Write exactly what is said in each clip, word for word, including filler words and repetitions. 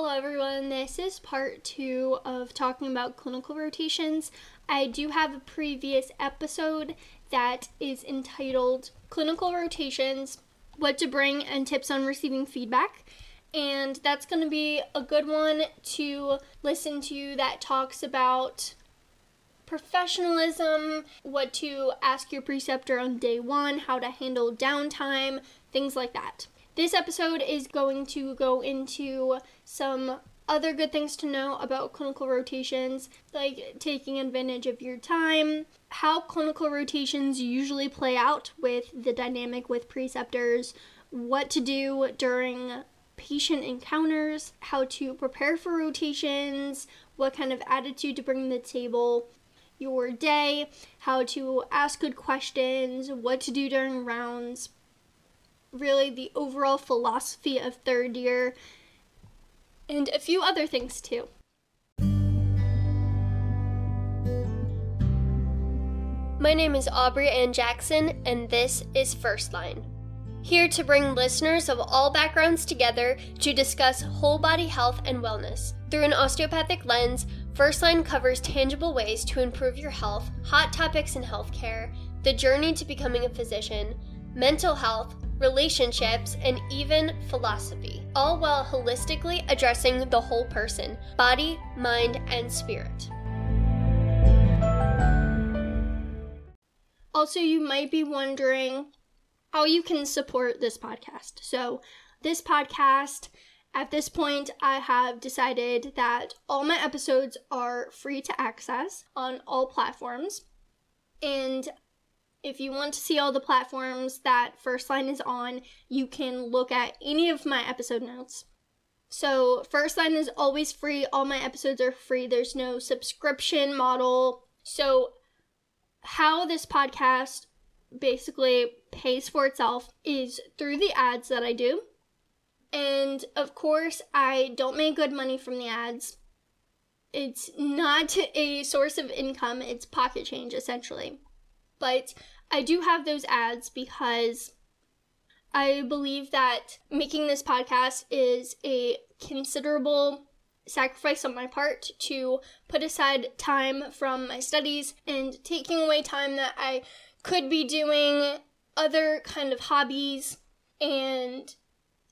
Hello everyone, this is part two of talking about clinical rotations. I do have a previous episode that is entitled Clinical Rotations, What to Bring and Tips on Receiving Feedback. And that's going to be a good one to listen to that talks about professionalism, what to ask your preceptor on day one, how to handle downtime, things like that. This episode is going to go into some other good things to know about clinical rotations, like taking advantage of your time, how clinical rotations usually play out with the dynamic with preceptors, what to do during patient encounters, how to prepare for rotations, what kind of attitude to bring to the table, your day, how to ask good questions, what to do during rounds, really the overall philosophy of third year, and a few other things too. My name is Aubrey Ann Jackson, and this is First Line. Here to bring listeners of all backgrounds together to discuss whole body health and wellness. Through an osteopathic lens, First Line covers tangible ways to improve your health, hot topics in healthcare, the journey to becoming a physician, mental health, relationships, and even philosophy, all while holistically addressing the whole person, body, mind, and spirit. Also, you might be wondering how you can support this podcast. So this podcast, at this point, I have decided that all my episodes are free to access on all platforms, and if you want to see all the platforms that First Line is on, you can look at any of my episode notes. So First Line is always free. All my episodes are free. There's no subscription model. So how this podcast basically pays for itself is through the ads that I do. And of course, I don't make good money from the ads. It's not a source of income. It's pocket change, essentially. But I do have those ads because I believe that making this podcast is a considerable sacrifice on my part to put aside time from my studies and taking away time that I could be doing other kind of hobbies and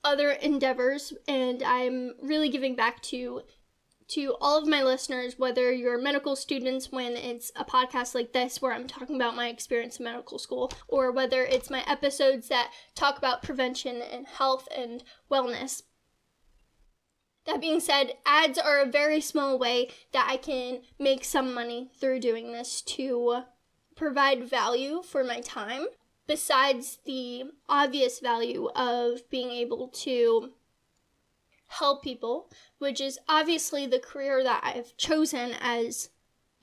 other endeavors. And I'm really giving back to to all of my listeners, whether you're medical students when it's a podcast like this where I'm talking about my experience in medical school, or whether it's my episodes that talk about prevention and health and wellness. That being said, ads are a very small way that I can make some money through doing this to provide value for my time, besides the obvious value of being able to help people, which is obviously the career that I've chosen as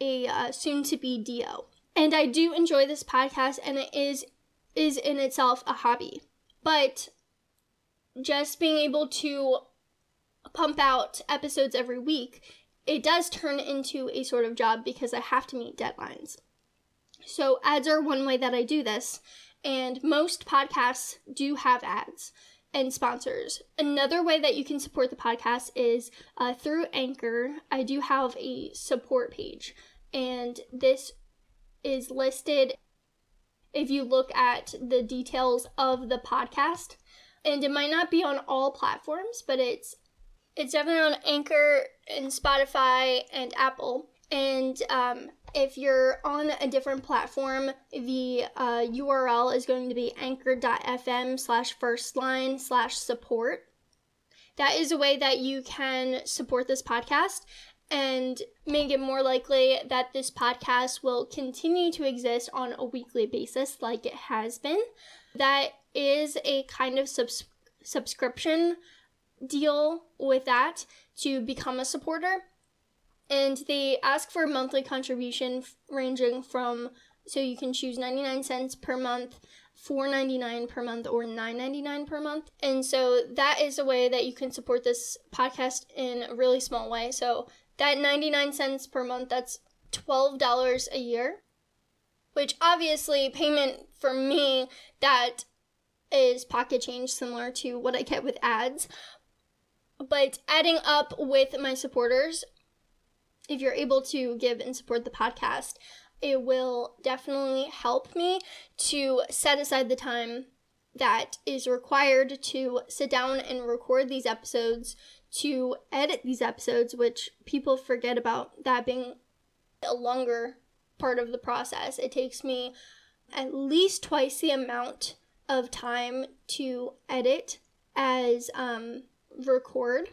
a uh, soon-to-be D O. And I do enjoy this podcast, and it is is in itself a hobby. But just being able to pump out episodes every week, it does turn into a sort of job because I have to meet deadlines. So ads are one way that I do this, and most podcasts do have ads and sponsors. Another way that you can support the podcast is uh, through Anchor. I do have a support page, and this is listed if you look at the details of the podcast. And it might not be on all platforms, but it's it's definitely on Anchor and Spotify and Apple. And um, if you're on a different platform, the uh, U R L is going to be anchor.fm slash firstline slash support. That is a way that you can support this podcast and make it more likely that this podcast will continue to exist on a weekly basis like it has been. That is a kind of subs- subscription deal with that to become a supporter. And they ask for a monthly contribution ranging from, so you can choose ninety-nine cents per month, four ninety-nine per month, or nine ninety-nine per month. And so that is a way that you can support this podcast in a really small way. So that ninety-nine cents per month, that's twelve dollars a year, which obviously payment for me, that is pocket change similar to what I get with ads. but adding up with my supporters, if you're able to give and support the podcast, it will definitely help me to set aside the time that is required to sit down and record these episodes, to edit these episodes, which people forget about that being a longer part of the process. It takes me at least twice the amount of time to edit as um, record.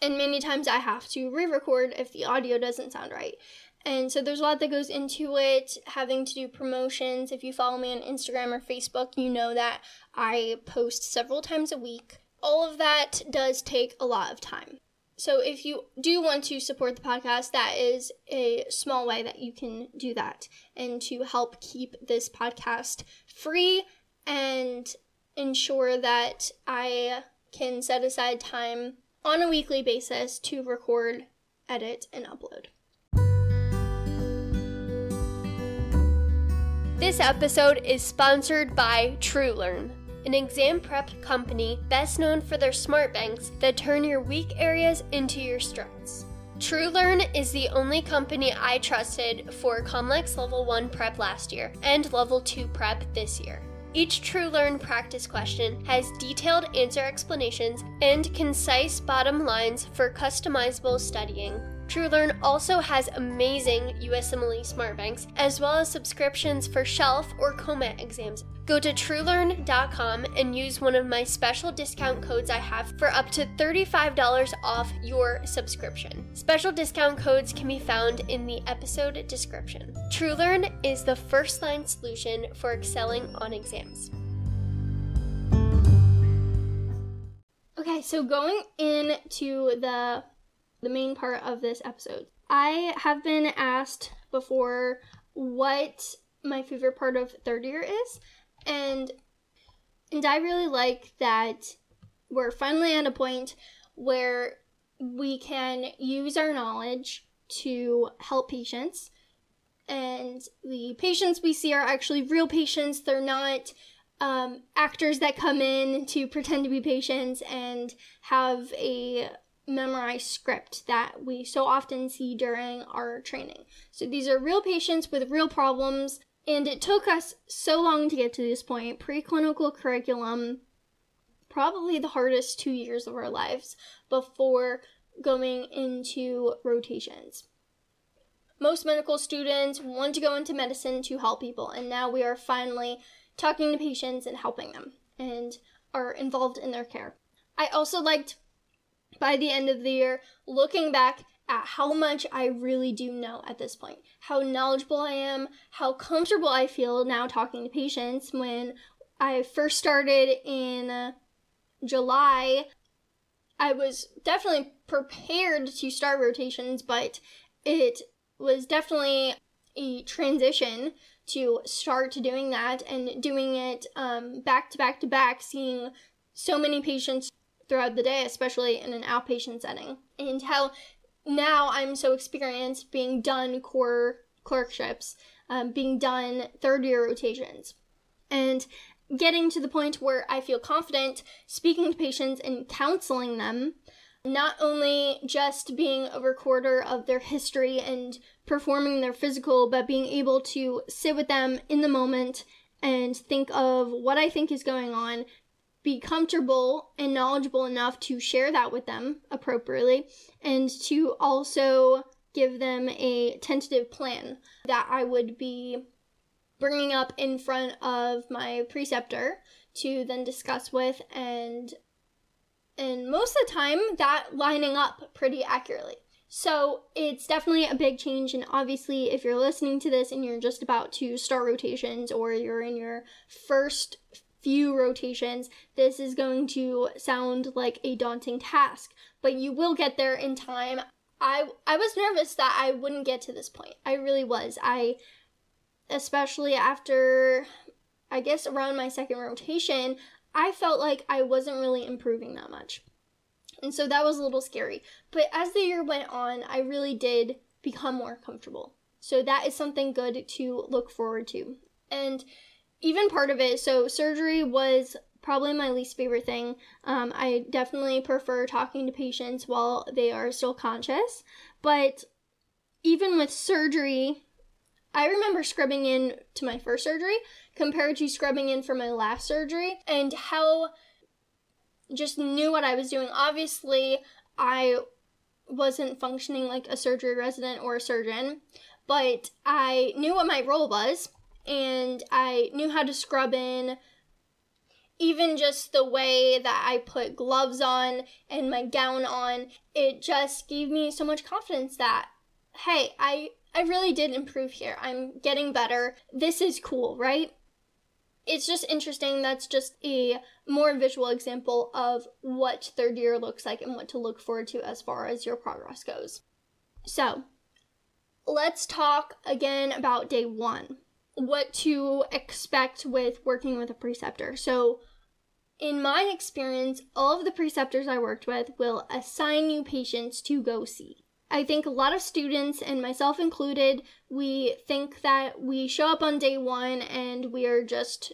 And many times I have to re-record if the audio doesn't sound right. And so there's a lot that goes into it, having to do promotions. If you follow me on Instagram or Facebook, you know that I post several times a week. All of that does take a lot of time. So if you do want to support the podcast, that is a small way that you can do that, and to help keep this podcast free and ensure that I can set aside time on a weekly basis to record, edit, and upload. This episode is sponsored by TrueLearn, an exam prep company best known for their smart banks that turn your weak areas into your strengths. TrueLearn is the only company I trusted for COMLEX Level one prep last year and Level two prep this year. Each TrueLearn practice question has detailed answer explanations and concise bottom lines for customizable studying. TrueLearn also has amazing U S M L E smart banks, as well as subscriptions for shelf or COMAT exams. Go to TrueLearn dot com and use one of my special discount codes I have for up to thirty-five dollars off your subscription. Special discount codes can be found in the episode description. TrueLearn is the first line solution for excelling on exams. Okay, so going into the the main part of this episode. I have been asked before what my favorite part of third year is, and and I really like that we're finally at a point where we can use our knowledge to help patients, and the patients we see are actually real patients. They're not um, actors that come in to pretend to be patients and have a memorized script that we so often see during our training. So these are real patients with real problems, and it took us so long to get to this point. Preclinical curriculum, probably the hardest two years of our lives before going into rotations. Most medical students want to go into medicine to help people, and now we are finally talking to patients and helping them and are involved in their care. I also liked, by the end of the year, looking back at how much I really do know at this point, how knowledgeable I am, how comfortable I feel now talking to patients. When I first started in July, I was definitely prepared to start rotations, but it was definitely a transition to start doing that and doing it um, back to back to back, seeing so many patients throughout the day, especially in an outpatient setting, and how now I'm so experienced being done core clerkships, um, being done third year rotations, and getting to the point where I feel confident speaking to patients and counseling them, not only just being a recorder of their history and performing their physical, but being able to sit with them in the moment and think of what I think is going on, be comfortable and knowledgeable enough to share that with them appropriately, and to also give them a tentative plan that I would be bringing up in front of my preceptor to then discuss with, and and most of the time that lining up pretty accurately. So it's definitely a big change, and obviously if you're listening to this and you're just about to start rotations, or you're in your first few rotations, this is going to sound like a daunting task, but you will get there in time. I I was nervous that I wouldn't get to this point. I really was. I, especially after, I guess around my second rotation, I felt like I wasn't really improving that much. And so that was a little scary. But as the year went on, I really did become more comfortable. So that is something good to look forward to. And even part of it, so surgery was probably my least favorite thing. Um, I definitely prefer talking to patients while they are still conscious, but even with surgery, I remember scrubbing in to my first surgery compared to scrubbing in for my last surgery, and how just knew what I was doing. Obviously, I wasn't functioning like a surgery resident or a surgeon, but I knew what my role was, and I knew how to scrub in. Even just the way that I put gloves on and my gown on, it just gave me so much confidence that, hey, I, I really did improve here. I'm getting better. This is cool, right? It's just interesting. That's just a more visual example of what third year looks like and what to look forward to as far as your progress goes. So let's talk again about day one, what to expect with working with a preceptor. So in my experience, all of the preceptors I worked with will assign you patients to go see. I think a lot of students, and myself included, we think that we show up on day one and we are just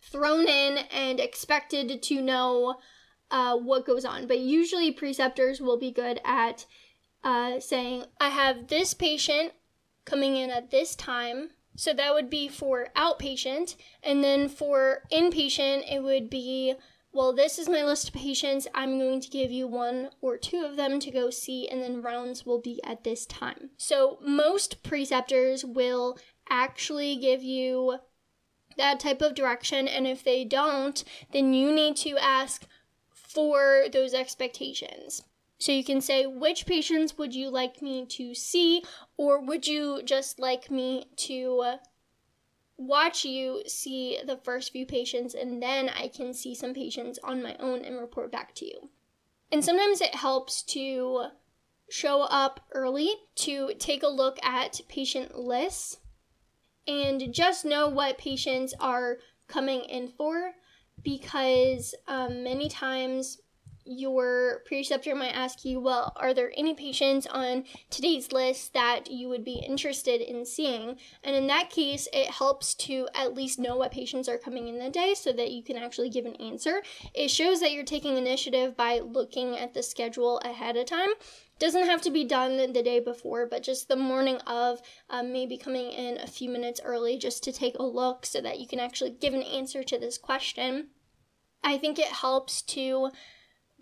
thrown in and expected to know uh, what goes on. But usually preceptors will be good at uh, saying, I have this patient coming in at this time. So that would be for outpatient. And then for inpatient, it would be, well, this is my list of patients. I'm going to give you one or two of them to go see, and then rounds will be at this time. So most preceptors will actually give you that type of direction, and if they don't, then you need to ask for those expectations. So you can say, which patients would you like me to see, or would you just like me to watch you see the first few patients, and then I can see some patients on my own and report back to you. And sometimes it helps to show up early to take a look at patient lists and just know what patients are coming in for, because um, many times your preceptor might ask you, well, are there any patients on today's list that you would be interested in seeing? And in that case, it helps to at least know what patients are coming in the day so that you can actually give an answer. It shows that you're taking initiative by looking at the schedule ahead of time. Doesn't have to be done the day before, but just the morning of, um, maybe coming in a few minutes early just to take a look so that you can actually give an answer to this question. I think it helps to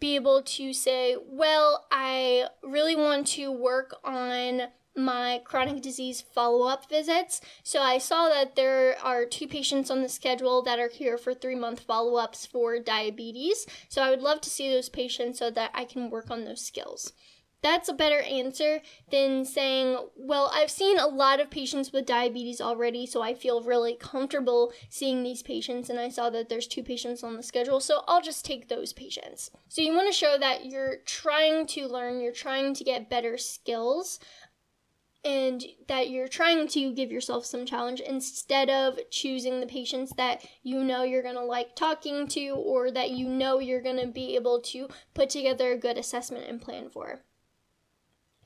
be able to say, well, I really want to work on my chronic disease follow-up visits. So I saw that there are two patients on the schedule that are here for three-month follow-ups for diabetes. So I would love to see those patients so that I can work on those skills. That's a better answer than saying, well, I've seen a lot of patients with diabetes already, so I feel really comfortable seeing these patients, and I saw that there's two patients on the schedule, so I'll just take those patients. So you want to show that you're trying to learn, you're trying to get better skills, and that you're trying to give yourself some challenge instead of choosing the patients that you know you're going to like talking to, or that you know you're going to be able to put together a good assessment and plan for.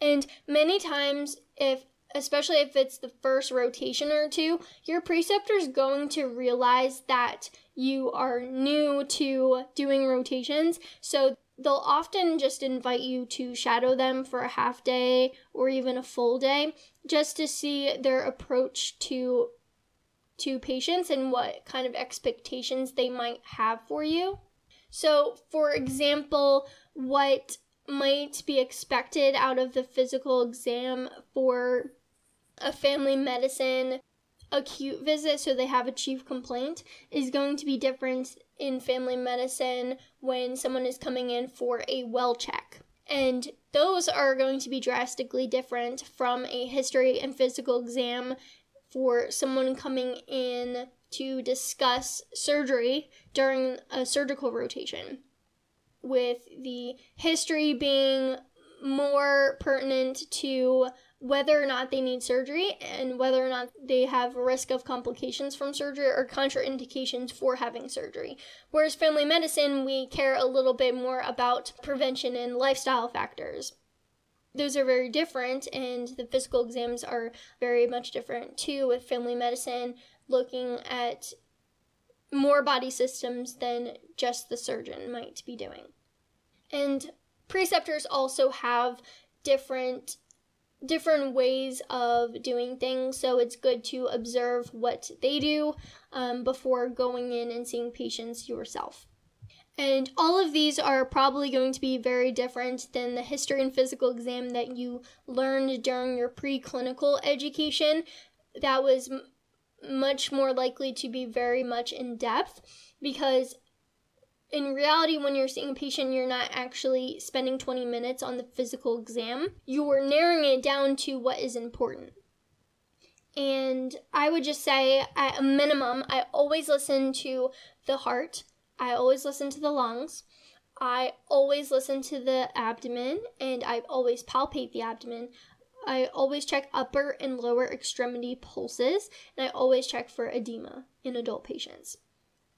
And many times, if especially if it's the first rotation or two, your preceptor is going to realize that you are new to doing rotations. So they'll often just invite you to shadow them for a half day or even a full day just to see their approach to, to patients and what kind of expectations they might have for you. So, for example, what might be expected out of the physical exam for a family medicine acute visit, so they have a chief complaint, is going to be different in family medicine when someone is coming in for a well check. And those are going to be drastically different from a history and physical exam for someone coming in to discuss surgery during a surgical rotation, with the history being more pertinent to whether or not they need surgery and whether or not they have risk of complications from surgery or contraindications for having surgery. Whereas family medicine, we care a little bit more about prevention and lifestyle factors. Those are very different, and the physical exams are very much different too, with family medicine looking at more body systems than just the surgeon might be doing. And preceptors also have different different ways of doing things, so it's good to observe what they do um, before going in and seeing patients yourself. And all of these are probably going to be very different than the history and physical exam that you learned during your preclinical education. That was m much more likely to be very much in depth, because in reality, when you're seeing a patient, you're not actually spending twenty minutes on the physical exam. You're narrowing it down to what is important. And I would just say, at a minimum, I always listen to the heart. I always listen to the lungs. I always listen to the abdomen, and I always palpate the abdomen. I always check upper and lower extremity pulses, and I always check for edema in adult patients.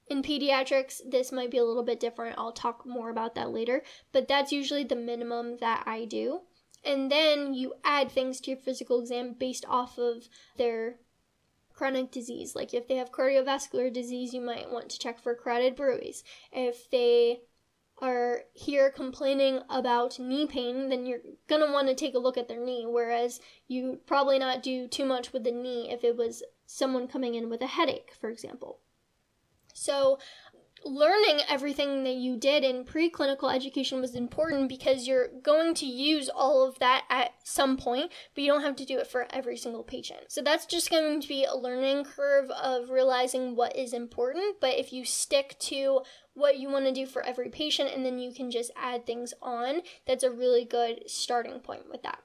In pediatrics, this might be a little bit different. I'll talk more about that later, but that's usually the minimum that I do. And then you add things to your physical exam based off of their chronic disease. Like if they have cardiovascular disease, you might want to check for carotid bruise. If they are here complaining about knee pain, then you're going to want to take a look at their knee, whereas you probably not do too much with the knee if it was someone coming in with a headache, for example. So learning everything that you did in preclinical education was important because you're going to use all of that at some point, but you don't have to do it for every single patient. So that's just going to be a learning curve of realizing what is important. But if you stick to what you want to do for every patient, and then you can just add things on, that's a really good starting point with that.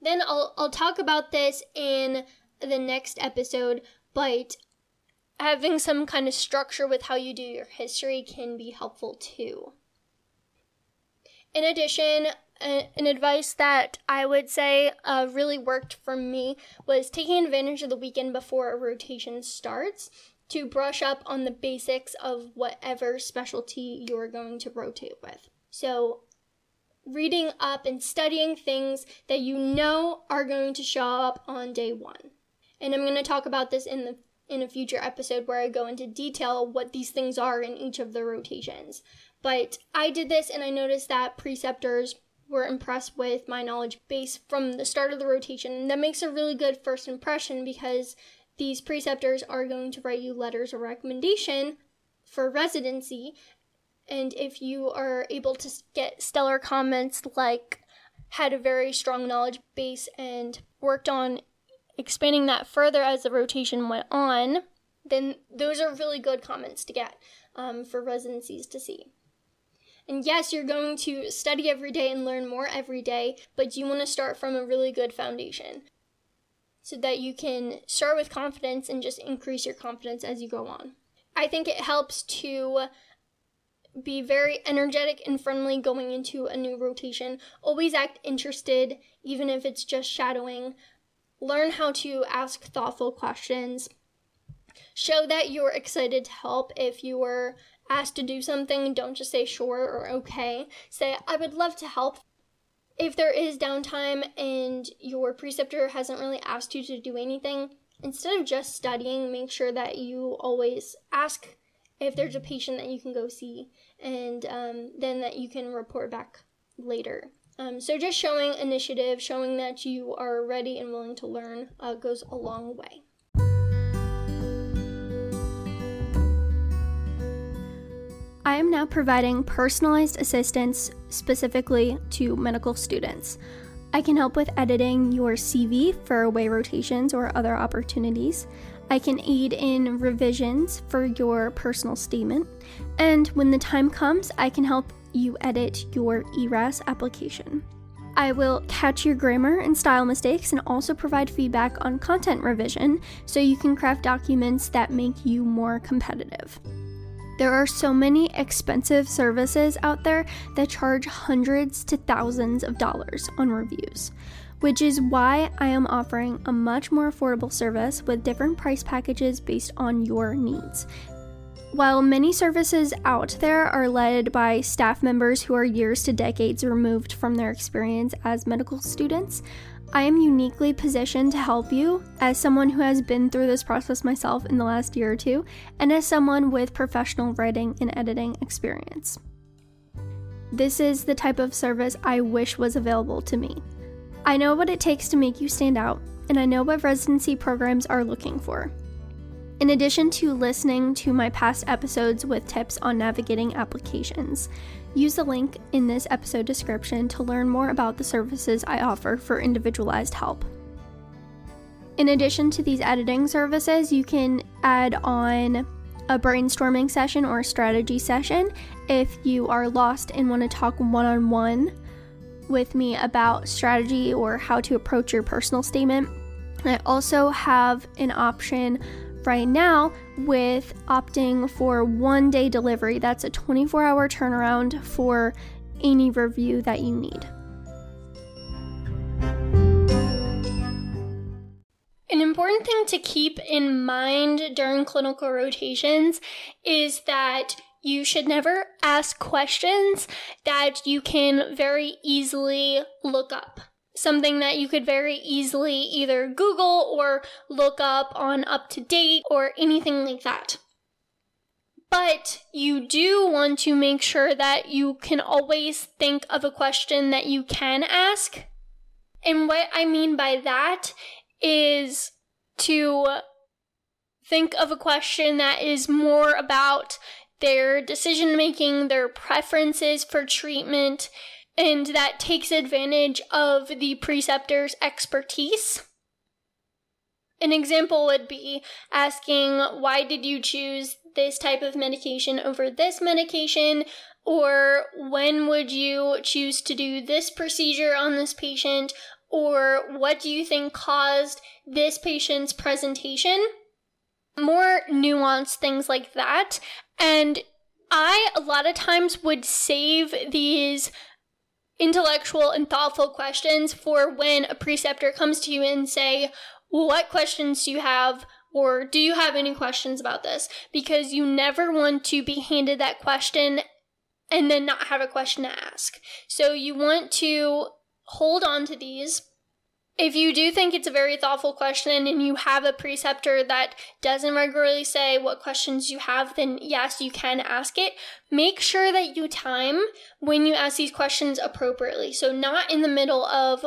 Then I'll, I'll talk about this in the next episode, but having some kind of structure with how you do your history can be helpful too. In addition, a, an advice that I would say uh, really worked for me was taking advantage of the weekend before a rotation starts to brush up on the basics of whatever specialty you're going to rotate with. So reading up and studying things that you know are going to show up on day one. And I'm going to talk about this in the in a future episode where I go into detail what these things are in each of the rotations. But I did this and I noticed that preceptors were impressed with my knowledge base from the start of the rotation. And that makes a really good first impression because these preceptors are going to write you letters of recommendation for residency. And if you are able to get stellar comments like had a very strong knowledge base and worked on expanding that further as the rotation went on, then those are really good comments to get um, for residencies to see. And yes, you're going to study every day and learn more every day, but you want to start from a really good foundation so that you can start with confidence and just increase your confidence as you go on. I think it helps to be very energetic and friendly going into a new rotation. Always act interested, even if it's just shadowing. Learn how to ask thoughtful questions. Show that you're excited to help. If you were asked to do something, don't just say sure or okay. Say, I would love to help. If there is downtime and your preceptor hasn't really asked you to do anything, instead of just studying, make sure that you always ask if there's a patient that you can go see, and um, then that you can report back later. Um, so just showing initiative, showing that you are ready and willing to learn uh, goes a long way. I am now providing personalized assistance specifically to medical students. I can help with editing your C V for away rotations or other opportunities. I can aid in revisions for your personal statement. And when the time comes, I can help you edit your E R A S application. I will catch your grammar and style mistakes and also provide feedback on content revision so you can craft documents that make you more competitive. There are so many expensive services out there that charge hundreds to thousands of dollars on reviews, which is why I am offering a much more affordable service with different price packages based on your needs. While many services out there are led by staff members who are years to decades removed from their experience as medical students, I am uniquely positioned to help you as someone who has been through this process myself in the last year or two, and as someone with professional writing and editing experience. This is the type of service I wish was available to me. I know what it takes to make you stand out, and I know what residency programs are looking for. In addition to listening to my past episodes with tips on navigating applications, use the link in this episode description to learn more about the services I offer for individualized help. In addition to these editing services, you can add on a brainstorming session or a strategy session if you are lost and want to talk one-on-one with me about strategy or how to approach your personal statement. I also have an option right now with opting for one day delivery. That's a twenty-four hour turnaround for any review that you need. An important thing to keep in mind during clinical rotations is that you should never ask questions that you can very easily look up. Something that you could very easily either Google or look up on UpToDate or anything like that. But you do want to make sure that you can always think of a question that you can ask. And what I mean by that is to think of a question that is more about their decision making, their preferences for treatment, and that takes advantage of the preceptor's expertise. An example would be asking, why did you choose this type of medication over this medication? Or when would you choose to do this procedure on this patient? Or what do you think caused this patient's presentation? More nuanced things like that. And I, a lot of times, would save these intellectual and thoughtful questions for when a preceptor comes to you and say, well, what questions do you have? Or do you have any questions about this? Because you never want to be handed that question and then not have a question to ask. So you want to hold on to these. If you do think it's a very thoughtful question and you have a preceptor that doesn't regularly say what questions you have, then yes, you can ask it. Make sure that you time when you ask these questions appropriately. So not in the middle of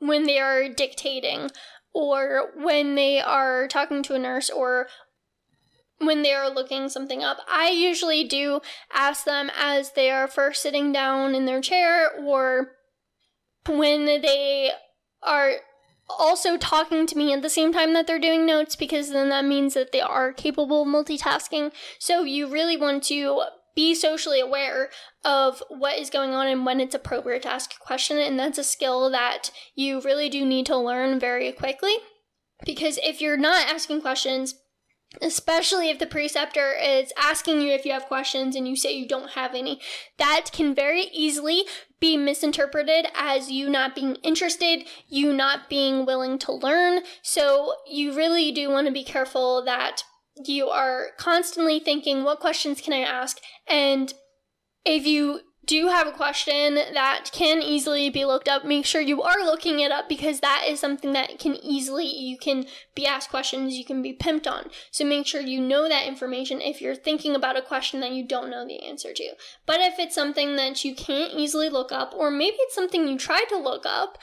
when they are dictating or when they are talking to a nurse or when they are looking something up. I usually do ask them as they are first sitting down in their chair or when they are also talking to me at the same time that they're doing notes, because then that means that they are capable of multitasking. So you really want to be socially aware of what is going on and when it's appropriate to ask a question. And that's a skill that you really do need to learn very quickly, because if you're not asking questions, especially if the preceptor is asking you if you have questions and you say you don't have any, that can very easily be misinterpreted as you not being interested, you not being willing to learn. So you really do want to be careful that you are constantly thinking, what questions can I ask? And if you do have a question that can easily be looked up, make sure you are looking it up, because that is something that can easily, you can be asked questions, you can be pimped on. So make sure you know that information if you're thinking about a question that you don't know the answer to. But if it's something that you can't easily look up, or maybe it's something you tried to look up,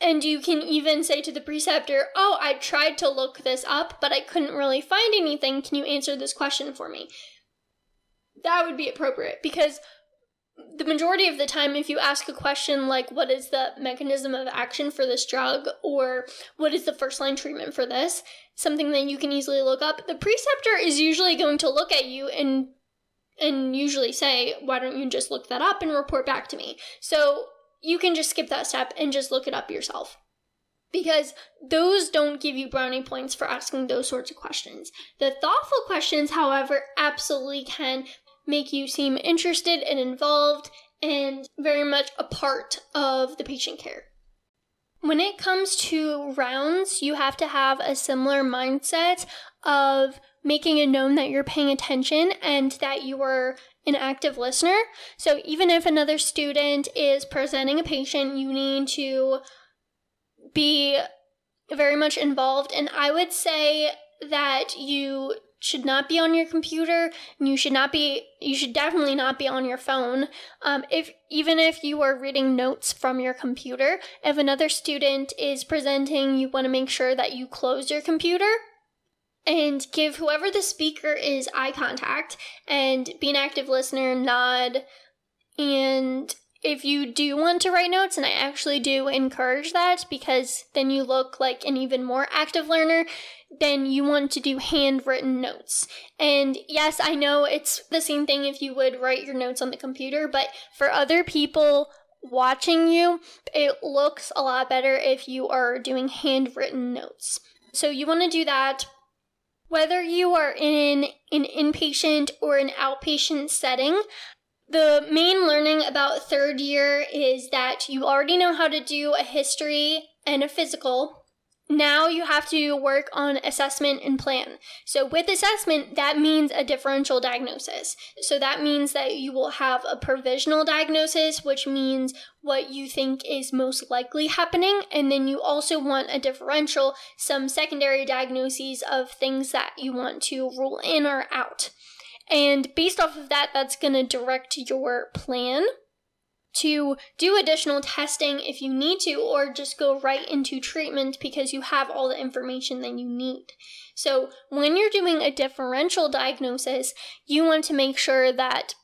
and you can even say to the preceptor, oh, I tried to look this up, but I couldn't really find anything. Can you answer this question for me? That would be appropriate, because the majority of the time, if you ask a question like, what is the mechanism of action for this drug, or what is the first line treatment for this, something that you can easily look up, the preceptor is usually going to look at you and and usually say, why don't you just look that up and report back to me? So you can just skip that step and just look it up yourself, because those don't give you brownie points for asking those sorts of questions. The thoughtful questions, however, absolutely can make you seem interested and involved and very much a part of the patient care. When it comes to rounds, you have to have a similar mindset of making it known that you're paying attention and that you are an active listener. So even if another student is presenting a patient, you need to be very much involved. And I would say that you should not be on your computer, and you should not be, you should definitely not be on your phone. Um, if even if you are reading notes from your computer, if another student is presenting, you want to make sure that you close your computer and give whoever the speaker is eye contact and be an active listener, nod. And if you do want to write notes, and I actually do encourage that because then you look like an even more active learner, then you want to do handwritten notes. And yes, I know it's the same thing if you would write your notes on the computer, but for other people watching you, it looks a lot better if you are doing handwritten notes. So you want to do that. Whether you are in an inpatient or an outpatient setting, the main learning about third year is that you already know how to do a history and a physical. Now you have to work on assessment and plan. So with assessment, that means a differential diagnosis. So that means that you will have a provisional diagnosis, which means what you think is most likely happening. And then you also want a differential, some secondary diagnoses of things that you want to rule in or out. And based off of that, that's going to direct your plan to do additional testing if you need to, or just go right into treatment because you have all the information that you need. So when you're doing a differential diagnosis, you want to make sure that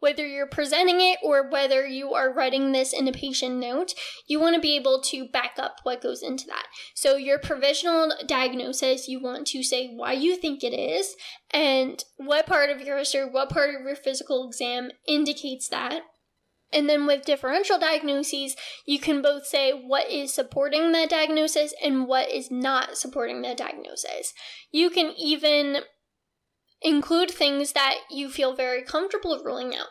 whether you're presenting it or whether you are writing this in a patient note, you want to be able to back up what goes into that. So your provisional diagnosis, you want to say why you think it is and what part of your history, what part of your physical exam indicates that. And then with differential diagnoses, you can both say what is supporting that diagnosis and what is not supporting that diagnosis. You can even include things that you feel very comfortable ruling out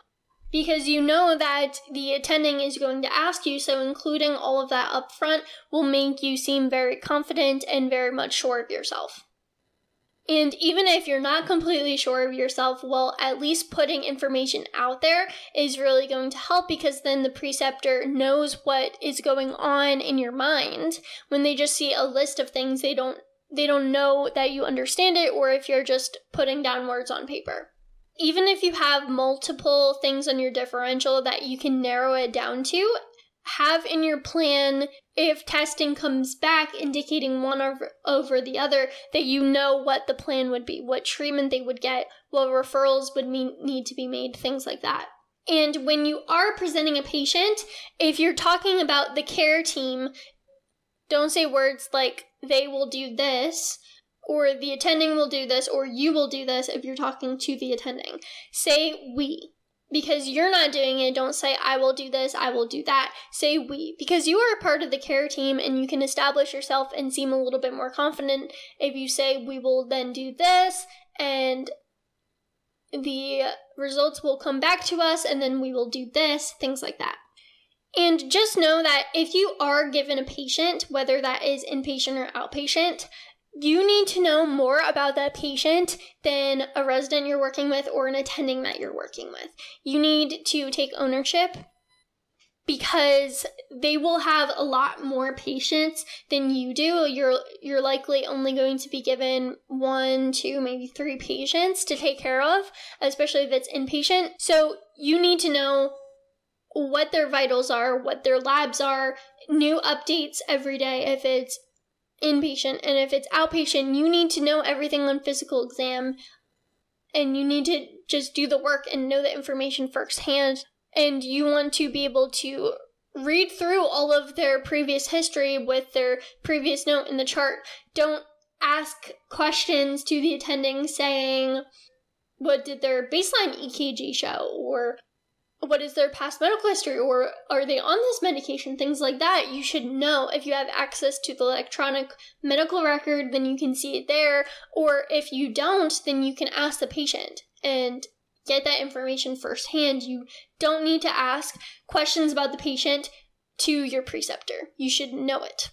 because you know that the attending is going to ask you, so including all of that up front will make you seem very confident and very much sure of yourself. And even if you're not completely sure of yourself, well, at least putting information out there is really going to help because then the preceptor knows what is going on in your mind. When they just see a list of things, they don't, they don't know that you understand it or if you're just putting down words on paper. Even if you have multiple things on your differential that you can narrow it down to, have in your plan, if testing comes back indicating one over, over the other, that you know what the plan would be, what treatment they would get, what referrals would mean, need to be made, things like that. And when you are presenting a patient, if you're talking about the care team, don't say words like, they will do this, or the attending will do this, or you will do this if you're talking to the attending. Say we. Because you're not doing it, don't say, I will do this, I will do that. Say we, because you are a part of the care team and you can establish yourself and seem a little bit more confident if you say, we will then do this and the results will come back to us and then we will do this, things like that. And just know that if you are given a patient, whether that is inpatient or outpatient, you need to know more about that patient than a resident you're working with or an attending that you're working with. You need to take ownership because they will have a lot more patients than you do. You're, you're likely only going to be given one, two, maybe three patients to take care of, especially if it's inpatient. So you need to know what their vitals are, what their labs are, new updates every day if it's inpatient, and if it's outpatient, you need to know everything on physical exam and you need to just do the work and know the information firsthand. And you want to be able to read through all of their previous history with their previous note in the chart. Don't ask questions to the attending saying, what did their baseline E K G show? Or what is their past medical history, or are they on this medication, things like that. You should know if you have access to the electronic medical record, then you can see it there. Or if you don't, then you can ask the patient and get that information firsthand. You don't need to ask questions about the patient to your preceptor. You should know it.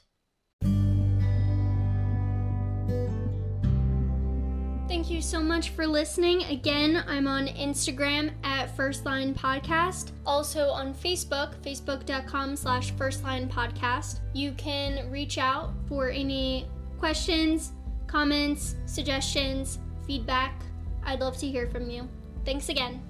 Thank you so much for listening. Again, I'm on Instagram at First Line Podcast. Also on Facebook, facebook.com slash First Line Podcast. You can reach out for any questions, comments, suggestions, feedback. I'd love to hear from you. Thanks again.